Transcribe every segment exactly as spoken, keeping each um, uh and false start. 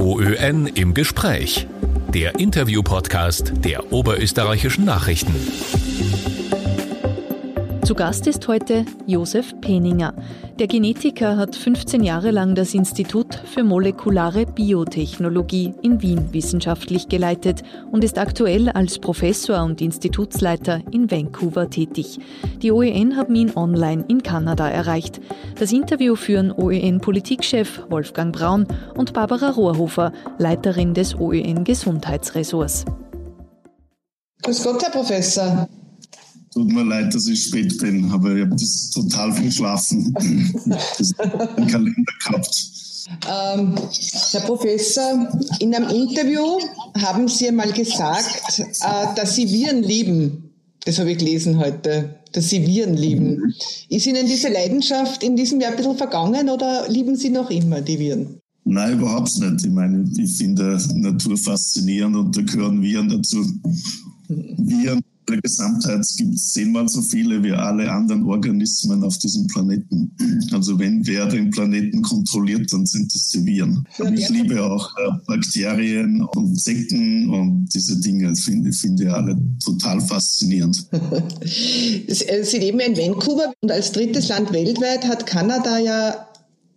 OÖN im Gespräch, der Interview-Podcast der Oberösterreichischen Nachrichten. Zu Gast ist heute Josef Peninger. Der Genetiker hat fünfzehn Jahre lang das Institut für molekulare Biotechnologie in Wien wissenschaftlich geleitet und ist aktuell als Professor und Institutsleiter in Vancouver tätig. Die OÖN haben ihn online in Kanada erreicht. Das Interview führen OÖN-Politikchef Wolfgang Braun und Barbara Rohrhofer, Leiterin des OÖN-Gesundheitsressorts. Grüß Gott, Herr Professor. Tut mir leid, dass ich spät bin, aber ich habe das total verschlafen. Das einen Kalender gehabt. Ähm, Herr Professor, in einem Interview haben Sie mal gesagt, äh, dass Sie Viren lieben. Das habe ich gelesen heute, dass Sie Viren lieben. Ist Ihnen diese Leidenschaft in diesem Jahr ein bisschen vergangen oder lieben Sie noch immer die Viren? Nein, überhaupt nicht. Ich meine, ich finde Natur faszinierend und da gehören Viren dazu. Viren. In der Gesamtheit gibt es zehnmal so viele wie alle anderen Organismen auf diesem Planeten. Also wenn wer den Planeten kontrolliert, dann sind das die Viren. Ja, ich liebe auch Bakterien und Insekten und diese Dinge finde find ich alle total faszinierend. Sie leben in Vancouver und als drittes Land weltweit hat Kanada ja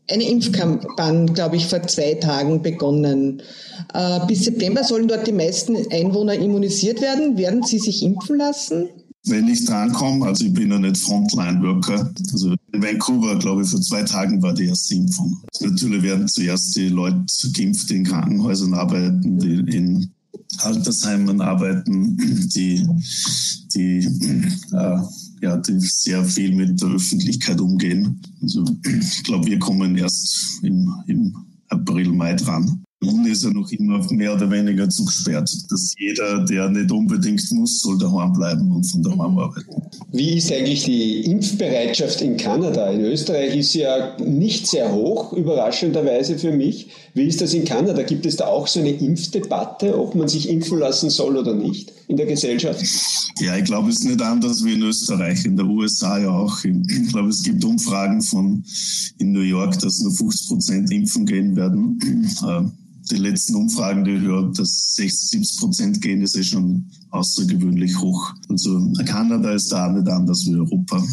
eine Impfkampagne, glaube ich, vor zwei Tagen begonnen. Bis September sollen dort die meisten Einwohner immunisiert werden. Werden Sie sich impfen lassen? Wenn ich drankomme, also ich bin ja nicht Frontline-Worker. Also in Vancouver, glaube ich, vor zwei Tagen war die erste Impfung. Natürlich werden zuerst die Leute geimpft, die in Krankenhäusern arbeiten, die in Altersheimen arbeiten, die, die äh, ja, die sehr viel mit der Öffentlichkeit umgehen. Also ich glaube, wir kommen erst im, im April, Mai dran. Nun ist er noch immer mehr oder weniger zugesperrt, dass jeder, der nicht unbedingt muss, soll daheim bleiben und von daheim arbeiten. Wie ist eigentlich die Impfbereitschaft in Kanada? In Österreich ist sie ja nicht sehr hoch, überraschenderweise für mich. Wie ist das in Kanada? Gibt es da auch so eine Impfdebatte, ob man sich impfen lassen soll oder nicht in der Gesellschaft? Ja, ich glaube, es ist nicht anders wie in Österreich, in der U S A ja auch. Ich glaube, es gibt Umfragen von in New York, dass nur fünfzig Prozent impfen gehen werden. Die letzten Umfragen, die ich höre, dass sechzig, siebzig Prozent gehen, ist eh schon außergewöhnlich hoch. Also Kanada ist da nicht anders wie Europa.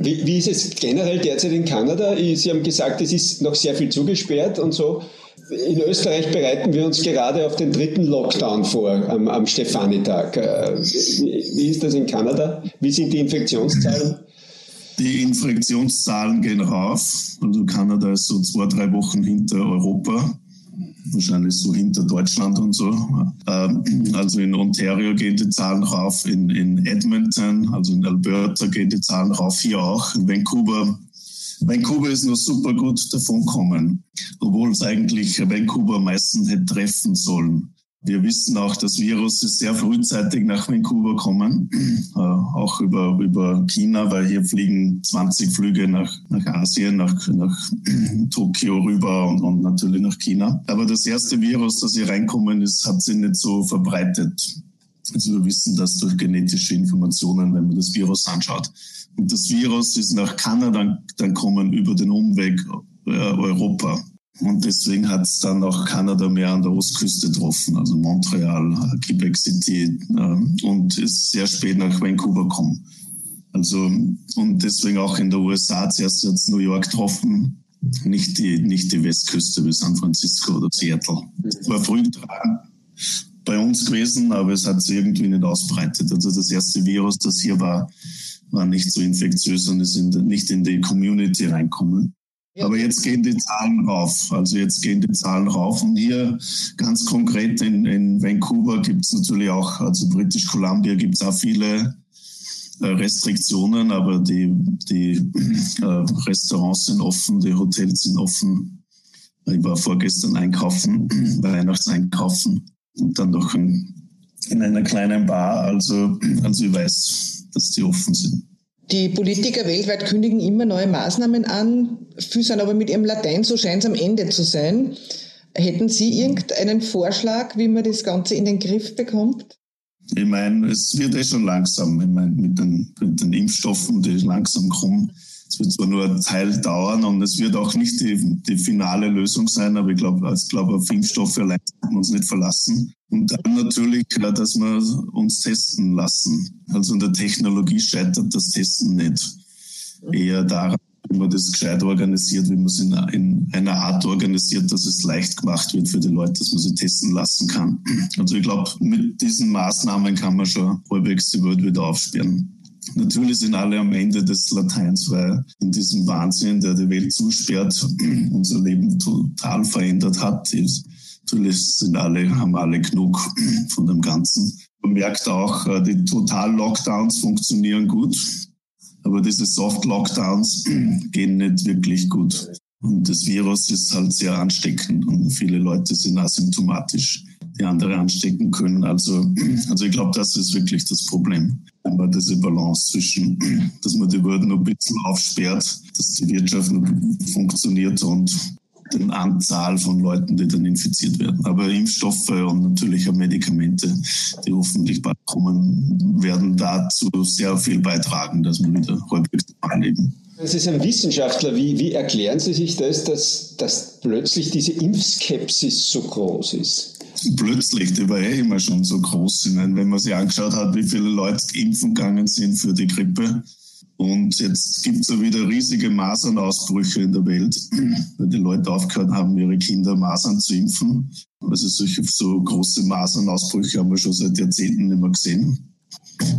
Wie, wie ist es generell derzeit in Kanada? Sie haben gesagt, es ist noch sehr viel zugesperrt und so. In Österreich bereiten wir uns gerade auf den dritten Lockdown vor, am, am Stefanitag. Wie ist das in Kanada? Wie sind die Infektionszahlen? Die Infektionszahlen gehen rauf. Also Kanada ist so zwei, drei Wochen hinter Europa. Wahrscheinlich so hinter Deutschland und so. Also in Ontario gehen die Zahlen rauf, in, in Edmonton, also in Alberta gehen die Zahlen rauf, hier auch. In Vancouver, Vancouver ist noch super gut davonkommen, obwohl es eigentlich Vancouver meistens hätte treffen sollen. Wir wissen auch, dass Virus ist sehr frühzeitig nach Vancouver kommen, äh, auch über, über China, weil hier fliegen zwanzig Flüge nach, nach Asien, nach, nach Tokio rüber und, und natürlich nach China. Aber das erste Virus, das hier reinkommen ist, hat sich nicht so verbreitet. Also wir wissen das durch genetische Informationen, wenn man das Virus anschaut. Und das Virus ist nach Kanada dann kommen über den Umweg äh, Europa. Und deswegen hat es dann auch Kanada mehr an der Ostküste getroffen, also Montreal, Quebec City äh, und ist sehr spät nach Vancouver gekommen. Also, und deswegen auch in der U S A, zuerst hat es New York getroffen, nicht die, nicht die Westküste wie San Francisco oder Seattle. Es war früh dran bei uns gewesen, aber es hat sich irgendwie nicht ausbreitet. Also das erste Virus, das hier war, war nicht so infektiös und ist in der, nicht in die Community reinkommen. Aber jetzt gehen die Zahlen rauf. Also jetzt gehen die Zahlen rauf. Und hier ganz konkret in, in Vancouver gibt es natürlich auch, also British Columbia gibt es auch viele Restriktionen, aber die, die Restaurants sind offen, die Hotels sind offen. Ich war vorgestern einkaufen, Weihnachtseinkaufen und dann doch in, in einer kleinen Bar. Also, also ich weiß, dass die offen sind. Die Politiker weltweit kündigen immer neue Maßnahmen an, viele sind aber mit ihrem Latein, so scheint es am Ende zu sein. Hätten Sie irgendeinen Vorschlag, wie man das Ganze in den Griff bekommt? Ich meine, es wird eh schon langsam. Ich meine, mit den, mit den Impfstoffen, die langsam kommen, Es wird zwar nur eine Zeit dauern und es wird auch nicht die, die finale Lösung sein, aber ich glaube, ich glaube, auf Impfstoffe allein können wir uns nicht verlassen. Und dann natürlich, dass wir uns testen lassen. Also in der Technologie scheitert das Testen nicht. Eher daran, wie man das gescheit organisiert, wie man es in, in einer Art organisiert, dass es leicht gemacht wird für die Leute, dass man sie testen lassen kann. Also ich glaube, mit diesen Maßnahmen kann man schon halbwegs die Welt wieder aufsperren. Natürlich sind alle am Ende des Lateins, weil in diesem Wahnsinn, der die Welt zusperrt, unser Leben total verändert hat, ist, natürlich sind alle, haben alle genug von dem Ganzen. Man merkt auch, die Total-Lockdowns funktionieren gut. Aber diese Soft-Lockdowns gehen nicht wirklich gut. Und das Virus ist halt sehr ansteckend und viele Leute sind asymptomatisch, die andere anstecken können. Also, also ich glaube, das ist wirklich das Problem. Aber diese Balance zwischen, dass man die Welt noch ein bisschen aufsperrt, dass die Wirtschaft noch funktioniert und die Anzahl von Leuten, die dann infiziert werden. Aber Impfstoffe und natürlich auch Medikamente, die hoffentlich bald kommen, werden dazu sehr viel beitragen, dass wir wieder halbwegs normal leben. Es ist ein Wissenschaftler. Wie, wie erklären Sie sich das, dass, dass plötzlich diese Impfskepsis so groß ist? Plötzlich, die war ja immer schon so groß. Wenn man sich angeschaut hat, wie viele Leute impfen gegangen sind für die Grippe, und jetzt gibt es ja wieder riesige Masernausbrüche in der Welt, weil die Leute aufgehört haben, ihre Kinder Masern zu impfen. Also solche so große Masernausbrüche haben wir schon seit Jahrzehnten nicht mehr gesehen.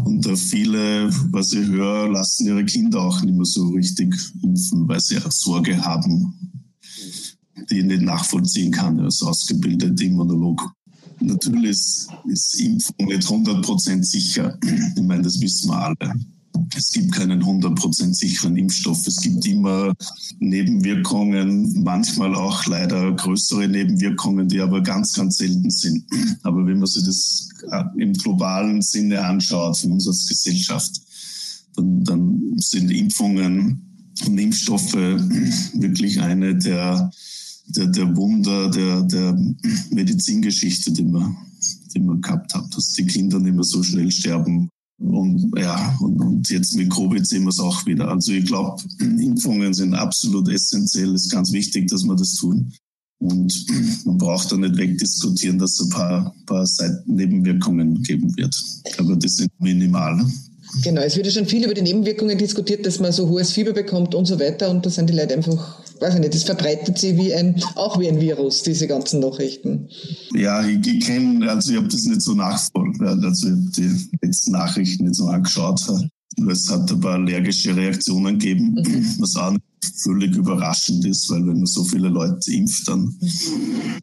Und da viele, was ich höre, lassen ihre Kinder auch nicht mehr so richtig impfen, weil sie auch Sorge haben, die ich nicht nachvollziehen kann als ausgebildeter Immunolog. Natürlich ist, ist Impfung nicht hundert Prozent sicher. Ich meine, das wissen wir alle. Es gibt keinen hundert Prozent sicheren Impfstoff. Es gibt immer Nebenwirkungen, manchmal auch leider größere Nebenwirkungen, die aber ganz, ganz selten sind. Aber wenn man sich das im globalen Sinne anschaut, für uns als Gesellschaft, dann, dann sind Impfungen und Impfstoffe wirklich eine der, der, der Wunder der, der Medizingeschichte, die wir, die wir gehabt haben, dass die Kinder nicht mehr so schnell sterben. Und ja, und, und jetzt mit Covid sehen wir es auch wieder. Also ich glaube, Impfungen sind absolut essentiell. Es ist ganz wichtig, dass wir das tun. Und man braucht da nicht wegdiskutieren, dass es ein paar, paar Seiten Nebenwirkungen geben wird. Aber die sind minimal. Genau, es wird ja schon viel über die Nebenwirkungen diskutiert, dass man so hohes Fieber bekommt und so weiter. Und da sind die Leute einfach, weiß ich nicht, das verbreitet sich wie ein, auch wie ein Virus, diese ganzen Nachrichten. Ja, ich, ich kenne, also ich habe das nicht so nachgefolgt. Also ich habe die letzten Nachrichten nicht so angeschaut. Es hat ein paar allergische Reaktionen gegeben, mhm. was auch nicht völlig überraschend ist, weil wenn man so viele Leute impft, dann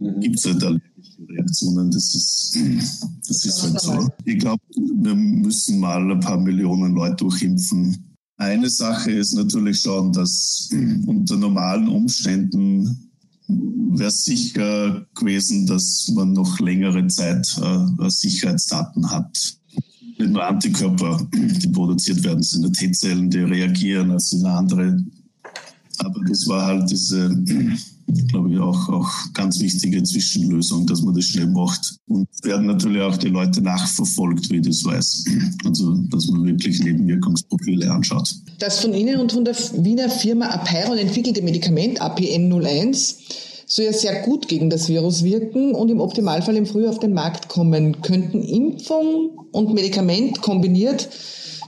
mhm. gibt es halt allergische Reaktionen, das ist, das ist halt so. Ich glaube, wir müssen mal ein paar Millionen Leute durchimpfen. Eine Sache ist natürlich schon, dass unter normalen Umständen wäre es sicher gewesen, dass man noch längere Zeit äh, Sicherheitsdaten hat. Nicht nur Antikörper, die produziert werden, sind T-Zellen, die reagieren, das sind andere. Aber das war halt diese, glaube ich, auch, auch ganz wichtige Zwischenlösung, dass man das schnell macht. Und werden natürlich auch die Leute nachverfolgt, wie das weiß. Also, dass man wirklich Nebenwirkungsprofile anschaut. Das von Ihnen und von der Wiener Firma Apeiron entwickelte Medikament A P N null eins soll ja sehr gut gegen das Virus wirken und im Optimalfall im Frühjahr auf den Markt kommen. Könnten Impfung und Medikament kombiniert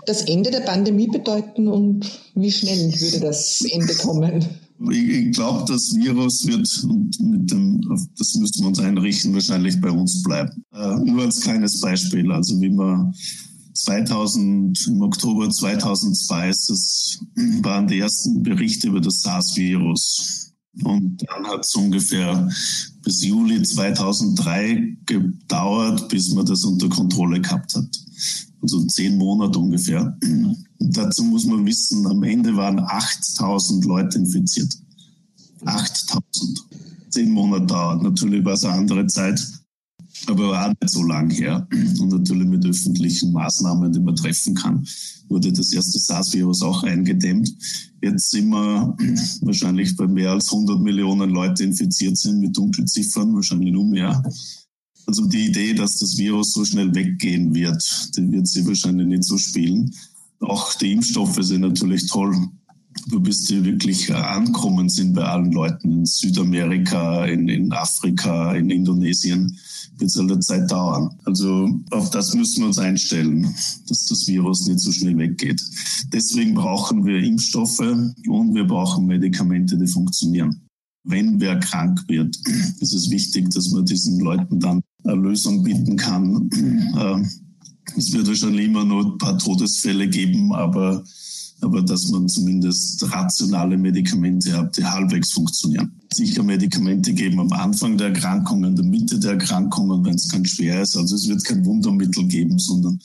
das Ende der Pandemie bedeuten und wie schnell würde das Ende kommen? Ich glaube, das Virus wird, und mit dem, das müssen wir uns einrichten, wahrscheinlich bei uns bleiben. Äh, nur als kleines Beispiel, also wie man zweitausend, im Oktober zweitausendzwei ist, das waren die ersten Berichte über das SARS-Virus. Und dann hat es ungefähr bis Juli zweitausenddrei gedauert, bis man das unter Kontrolle gehabt hat. Also zehn Monate ungefähr. Und dazu muss man wissen, am Ende waren achttausend Leute infiziert. achttausend. Zehn Monate dauert. Natürlich war es eine andere Zeit, aber war nicht so lang her. Und natürlich mit öffentlichen Maßnahmen, die man treffen kann, wurde das erste SARS-Virus auch eingedämmt. Jetzt sind wir wahrscheinlich bei mehr als hundert Millionen Leute infiziert sind mit Dunkelziffern, wahrscheinlich nur mehr. Also die Idee, dass das Virus so schnell weggehen wird, die wird sie wahrscheinlich nicht so spielen. Auch die Impfstoffe sind natürlich toll. Du bist hier wirklich ankommen, sind bei allen Leuten in Südamerika, in, in Afrika, in Indonesien, wird es eine Zeit dauern. Also auf das müssen wir uns einstellen, dass das Virus nicht so schnell weggeht. Deswegen brauchen wir Impfstoffe und wir brauchen Medikamente, die funktionieren. Wenn wer krank wird, ist es wichtig, dass man diesen Leuten dann eine Lösung bieten kann. Es wird wahrscheinlich immer noch ein paar Todesfälle geben, aber aber dass man zumindest rationale Medikamente hat, die halbwegs funktionieren. Sicher Medikamente geben am Anfang der Erkrankung, in der Mitte der Erkrankung und wenn es ganz schwer ist. Also es wird kein Wundermittel geben, sondern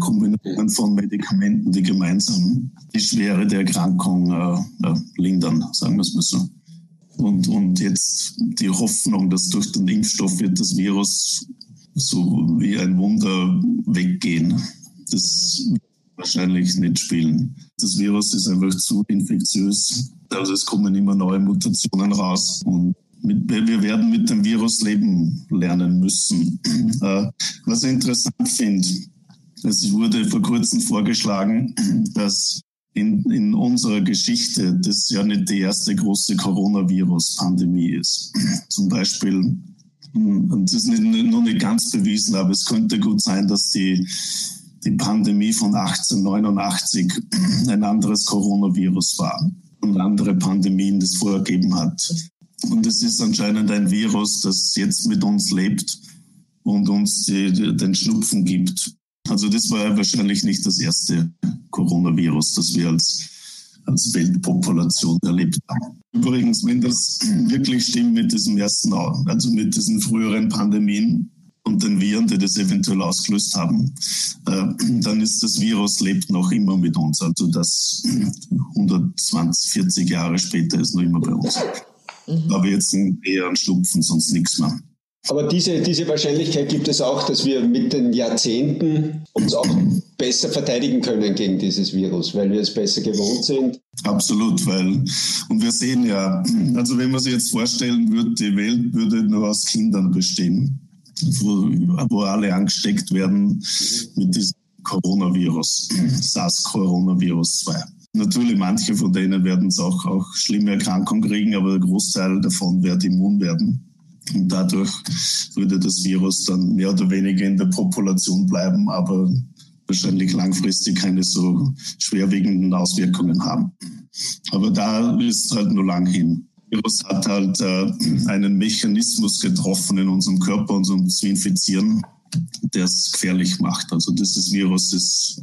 Kombinationen von Medikamenten, die gemeinsam die Schwere der Erkrankung äh, äh, lindern, sagen wir es mal so. Und, und jetzt die Hoffnung, dass durch den Impfstoff wird das Virus so wie ein Wunder weggehen, das wird wahrscheinlich nicht spielen. Das Virus ist einfach zu infektiös. Also es kommen immer neue Mutationen raus. Und mit, wir werden mit dem Virus leben lernen müssen. Was ich interessant finde, es wurde vor kurzem vorgeschlagen, dass in, in unserer Geschichte das ja nicht die erste große Coronavirus-Pandemie ist. Zum Beispiel, und das ist nicht, noch nicht ganz bewiesen, aber es könnte gut sein, dass die Die Pandemie von achtzehnhundertneunundachtzig ein anderes Coronavirus war und andere Pandemien das vorgegeben hat. Und es ist anscheinend ein Virus, das jetzt mit uns lebt und uns die, die, den Schnupfen gibt. Also das war wahrscheinlich nicht das erste Coronavirus, das wir als, als Weltpopulation erlebt haben. Übrigens, wenn das wirklich stimmt mit diesem ersten, also mit diesen früheren Pandemien, und den Viren, die das eventuell ausgelöst haben, äh, dann ist das Virus lebt noch immer mit uns. Also das hundertzwanzig, vierzig Jahre später ist noch immer bei uns. Aber jetzt eher ein Schnupfen, sonst nichts mehr. Aber diese, diese Wahrscheinlichkeit gibt es auch, dass wir mit den Jahrzehnten uns auch besser verteidigen können gegen dieses Virus, weil wir es besser gewohnt sind. Absolut, weil, und wir sehen ja, also wenn man sich jetzt vorstellen würde, die Welt würde nur aus Kindern bestehen, Wo, wo alle angesteckt werden mit diesem Coronavirus, SARS-CoV zwei. Natürlich, manche von denen werden es auch, auch schlimme Erkrankungen kriegen, aber der Großteil davon wird immun werden. Und dadurch würde das Virus dann mehr oder weniger in der Population bleiben, aber wahrscheinlich langfristig keine so schwerwiegenden Auswirkungen haben. Aber da ist halt nur lang hin. Virus hat halt äh, einen Mechanismus getroffen in unserem Körper, uns um zu infizieren, der es gefährlich macht. Also dieses Virus ist,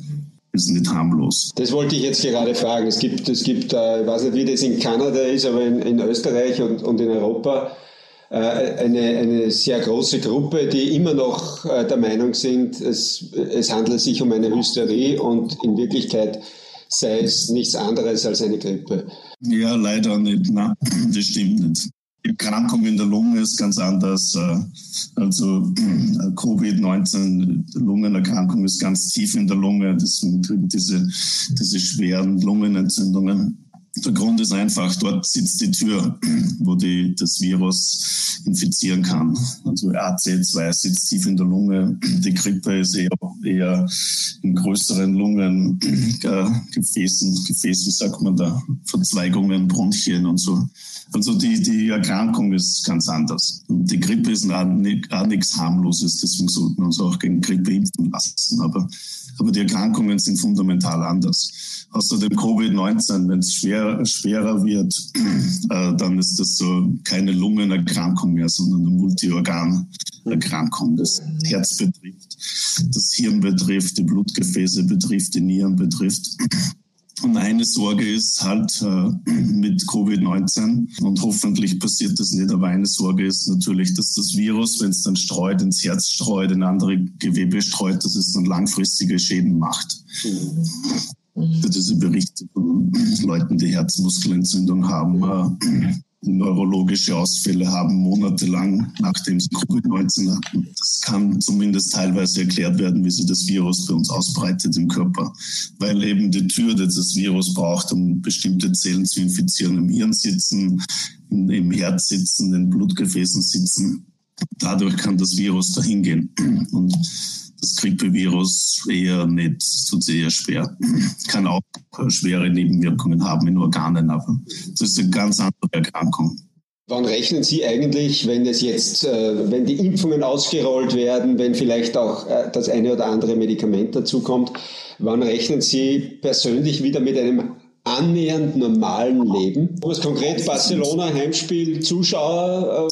ist nicht harmlos. Das wollte ich jetzt gerade fragen. Es gibt, es gibt äh, ich weiß nicht, wie das in Kanada ist, aber in, in Österreich und, und in Europa äh, eine, eine sehr große Gruppe, die immer noch äh, der Meinung sind, es, es handelt sich um eine Hysterie und in Wirklichkeit sei es nichts anderes als eine Grippe. Ja, leider nicht. Nein, das stimmt nicht. Die Erkrankung in der Lunge ist ganz anders. Also Covid neunzehn, Lungenerkrankung ist ganz tief in der Lunge. Deswegen kriegen diese, diese schweren Lungenentzündungen. Der Grund ist einfach, dort sitzt die Tür, wo die, das Virus infizieren kann. Also A C zwei sitzt tief in der Lunge. Die Grippe ist eher, eher in größeren Lungengefäßen, Gefäß, wie sagt man da, Verzweigungen, Bronchien und so. Also die, die Erkrankung ist ganz anders. Und die Grippe ist auch nichts Harmloses, deswegen sollten wir uns auch gegen Grippe impfen lassen. Aber, aber die Erkrankungen sind fundamental anders. Außerdem Covid neunzehn, wenn es schwer, schwerer wird, äh, dann ist das so keine Lungenerkrankung mehr, sondern eine Multiorganerkrankung. Das Herz betrifft, das Hirn betrifft, die Blutgefäße betrifft, die Nieren betrifft. Und eine Sorge ist halt äh, mit Covid neunzehn, und hoffentlich passiert das nicht, aber eine Sorge ist natürlich, dass das Virus, wenn es dann streut, ins Herz streut, in andere Gewebe streut, dass es dann langfristige Schäden macht. Mhm. Diese Berichte von Leuten, die Herzmuskelentzündung haben, äh, neurologische Ausfälle haben, monatelang, nachdem sie Covid neunzehn hatten. Das kann zumindest teilweise erklärt werden, wie sich das Virus bei uns ausbreitet im Körper. Weil eben die Tür, die das Virus braucht, um bestimmte Zellen zu infizieren, im Hirn sitzen, im Herz sitzen, in Blutgefäßen sitzen. Dadurch kann das Virus dahin gehen. Und das Grippevirus eher nicht, tut sich eher schwer. Kann auch schwere Nebenwirkungen haben in Organen, aber das ist eine ganz andere Erkrankung. Wann rechnen Sie eigentlich, wenn es jetzt, wenn die Impfungen ausgerollt werden, wenn vielleicht auch das eine oder andere Medikament dazukommt, wann rechnen Sie persönlich wieder mit einem annähernd normalen Leben? Was konkret Barcelona, Heimspiel, Zuschauer,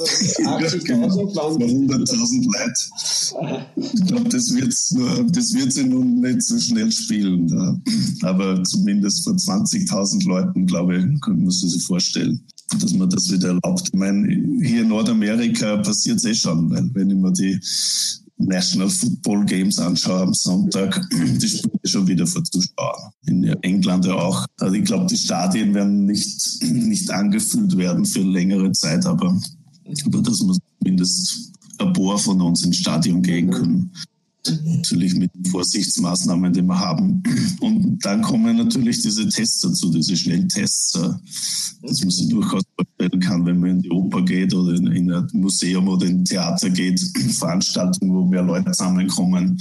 achtzigtausend, hunderttausend Leute. Ich glaube, das wird sie nun nicht so schnell spielen. Aber zumindest vor zwanzigtausend Leuten, glaube ich, muss man sich vorstellen, dass man das wieder erlaubt. Ich meine, hier in Nordamerika passiert es eh schon, weil wenn ich mir die National Football Games anschaue am Sonntag, die spielen schon wieder vor Zuschauern. In England ja auch. Also ich glaube, die Stadien werden nicht, nicht angefüllt werden für längere Zeit, aber, aber dass wir zumindest ein paar von uns ins Stadion gehen können. Natürlich mit den Vorsichtsmaßnahmen, die wir haben. Und dann kommen natürlich diese Tests dazu, diese Schnelltests, dass man sich durchaus vorstellen kann, wenn man in die Oper geht oder in, in ein Museum oder in ein Theater geht, Veranstaltungen, wo mehr Leute zusammenkommen,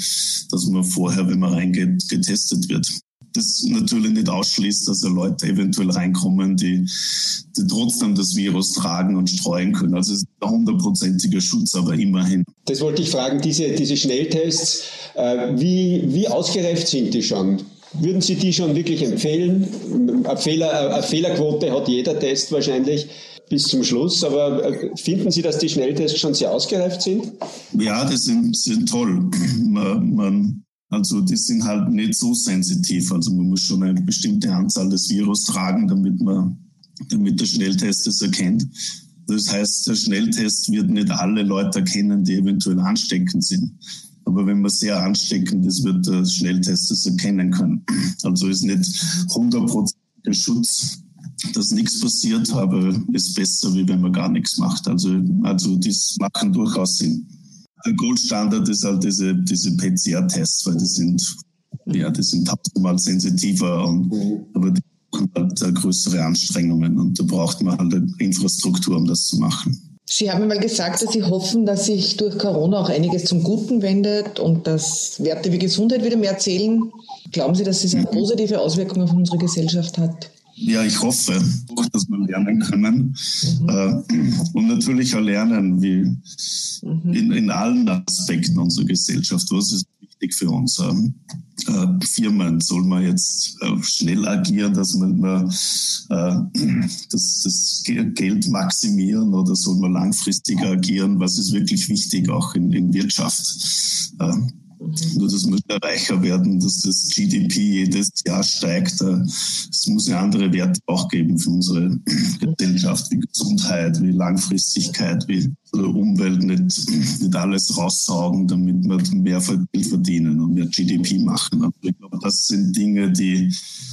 dass man vorher, wenn man reingeht, getestet wird. Das natürlich nicht ausschließt, dass ja Leute eventuell reinkommen, die, die trotzdem das Virus tragen und streuen können. Also es ist ein hundertprozentiger Schutz, aber immerhin. Das wollte ich fragen, diese, diese Schnelltests, äh, wie, wie ausgereift sind die schon? Würden Sie die schon wirklich empfehlen? Eine, Fehler, eine Fehlerquote hat jeder Test wahrscheinlich bis zum Schluss, aber finden Sie, dass die Schnelltests schon sehr ausgereift sind? Ja, die sind, sind toll. man, man Also die sind halt nicht so sensitiv. Also man muss schon eine bestimmte Anzahl des Virus tragen, damit man, damit der Schnelltest es erkennt. Das heißt, der Schnelltest wird nicht alle Leute erkennen, die eventuell ansteckend sind. Aber wenn man sehr ansteckend ist, wird der Schnelltest es erkennen können. Also ist nicht hundert Prozent der Schutz, dass nichts passiert, aber ist besser, wie wenn man gar nichts macht. Also, also das machen durchaus Sinn. Der Goldstandard ist halt diese, diese P C R-Tests, weil die sind, ja, die sind tausendmal sensitiver, und, aber die brauchen halt größere Anstrengungen und da braucht man halt eine Infrastruktur, um das zu machen. Sie haben mal gesagt, dass Sie hoffen, dass sich durch Corona auch einiges zum Guten wendet und dass Werte wie Gesundheit wieder mehr zählen. Glauben Sie, dass es eine positive Auswirkung auf unsere Gesellschaft hat? Ja, ich hoffe, dass wir lernen können mhm. und natürlich auch lernen, wie mhm. in, in allen Aspekten unserer Gesellschaft. Was ist wichtig für uns? Firmen, soll man jetzt schnell agieren, dass man das, das Geld maximieren, oder soll man langfristiger agieren? Was ist wirklich wichtig auch in, in Wirtschaft? Nur das muss ja reicher werden, dass das G D P jedes Jahr steigt. Es muss ja andere Werte auch geben für unsere Gesellschaft, wie Gesundheit, wie Langfristigkeit, wie Umwelt, nicht, nicht alles raussaugen, damit wir mehr Geld verdienen und mehr G D P machen. Aber ich glaube, das sind Dinge, die,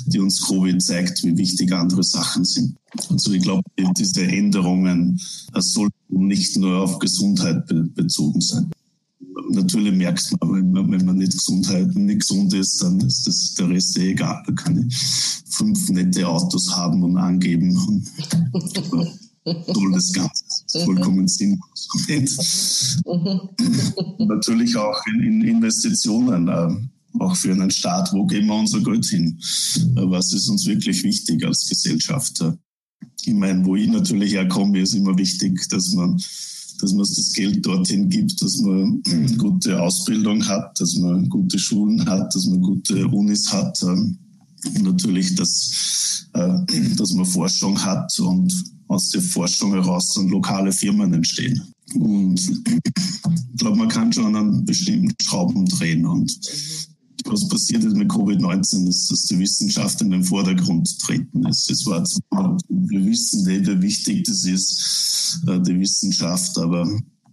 die uns Covid zeigt, wie wichtig andere Sachen sind. Also ich glaube, diese Änderungen sollten nicht nur auf Gesundheit be- bezogen sein. Natürlich merkt man, wenn man, wenn man nicht, Gesundheit, nicht gesund ist, dann ist das der Rest eh egal. Da kann ich fünf nette Autos haben und angeben. Toll, das Ganze. Vollkommen sinnlos. Natürlich auch in Investitionen, auch für einen Staat. Wo geben wir unser Geld hin? Was ist uns wirklich wichtig als Gesellschaft? Ich meine, wo ich natürlich herkomme, ist immer wichtig, dass man dass man das Geld dorthin gibt, dass man gute Ausbildung hat, dass man gute Schulen hat, dass man gute Unis hat. Und natürlich, dass, dass man Forschung hat und aus der Forschung heraus dann lokale Firmen entstehen. Und ich glaube, man kann schon an bestimmten Schrauben drehen. Und was passiert ist mit Covid neunzehn, ist, dass die Wissenschaft in den Vordergrund treten ist. Es war zwar, wir wissen nicht, wie wichtig das ist, die Wissenschaft, aber,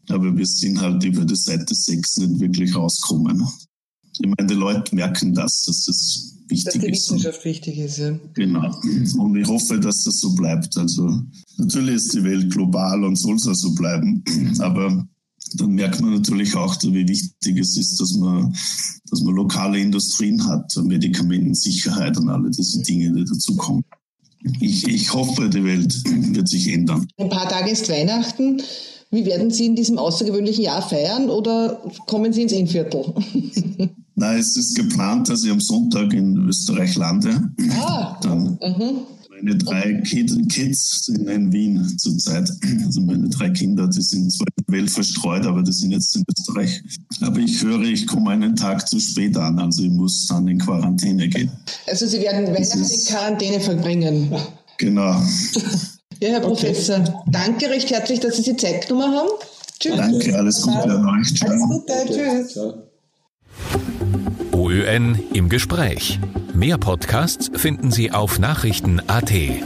aber wir sind halt über die Seite sechs nicht wirklich rausgekommen. Ich meine, die Leute merken das, dass das wichtig ist. Dass die Wissenschaft ist. Wichtig ist, ja. Genau. Und ich hoffe, dass das so bleibt. Also, natürlich ist die Welt global und soll es auch so bleiben, aber dann merkt man natürlich auch, wie wichtig es ist, dass man, dass man lokale Industrien hat, Medikamentensicherheit und alle diese Dinge, die dazukommen. Ich, ich hoffe, die Welt wird sich ändern. Ein paar Tage ist Weihnachten. Wie werden Sie in diesem außergewöhnlichen Jahr feiern oder kommen Sie ins Innviertel? Nein, es ist geplant, dass ich am Sonntag in Österreich lande. Ah. Dann mhm. Meine drei Kids sind in Wien zurzeit. Also meine drei Kinder, die sind zwar weltverstreut, aber die sind jetzt in Österreich. Aber ich höre, ich komme einen Tag zu spät an, also ich muss dann in Quarantäne gehen. Also Sie werden Weihnachten in Quarantäne verbringen. Genau. Ja, Herr Professor, okay. Danke recht herzlich, dass Sie die Zeit genommen haben. Tschüss. Danke, alles Gute an euch. Alles Gute, tschüss. O Ö N im Gespräch. Mehr Podcasts finden Sie auf Nachrichten Punkt A T.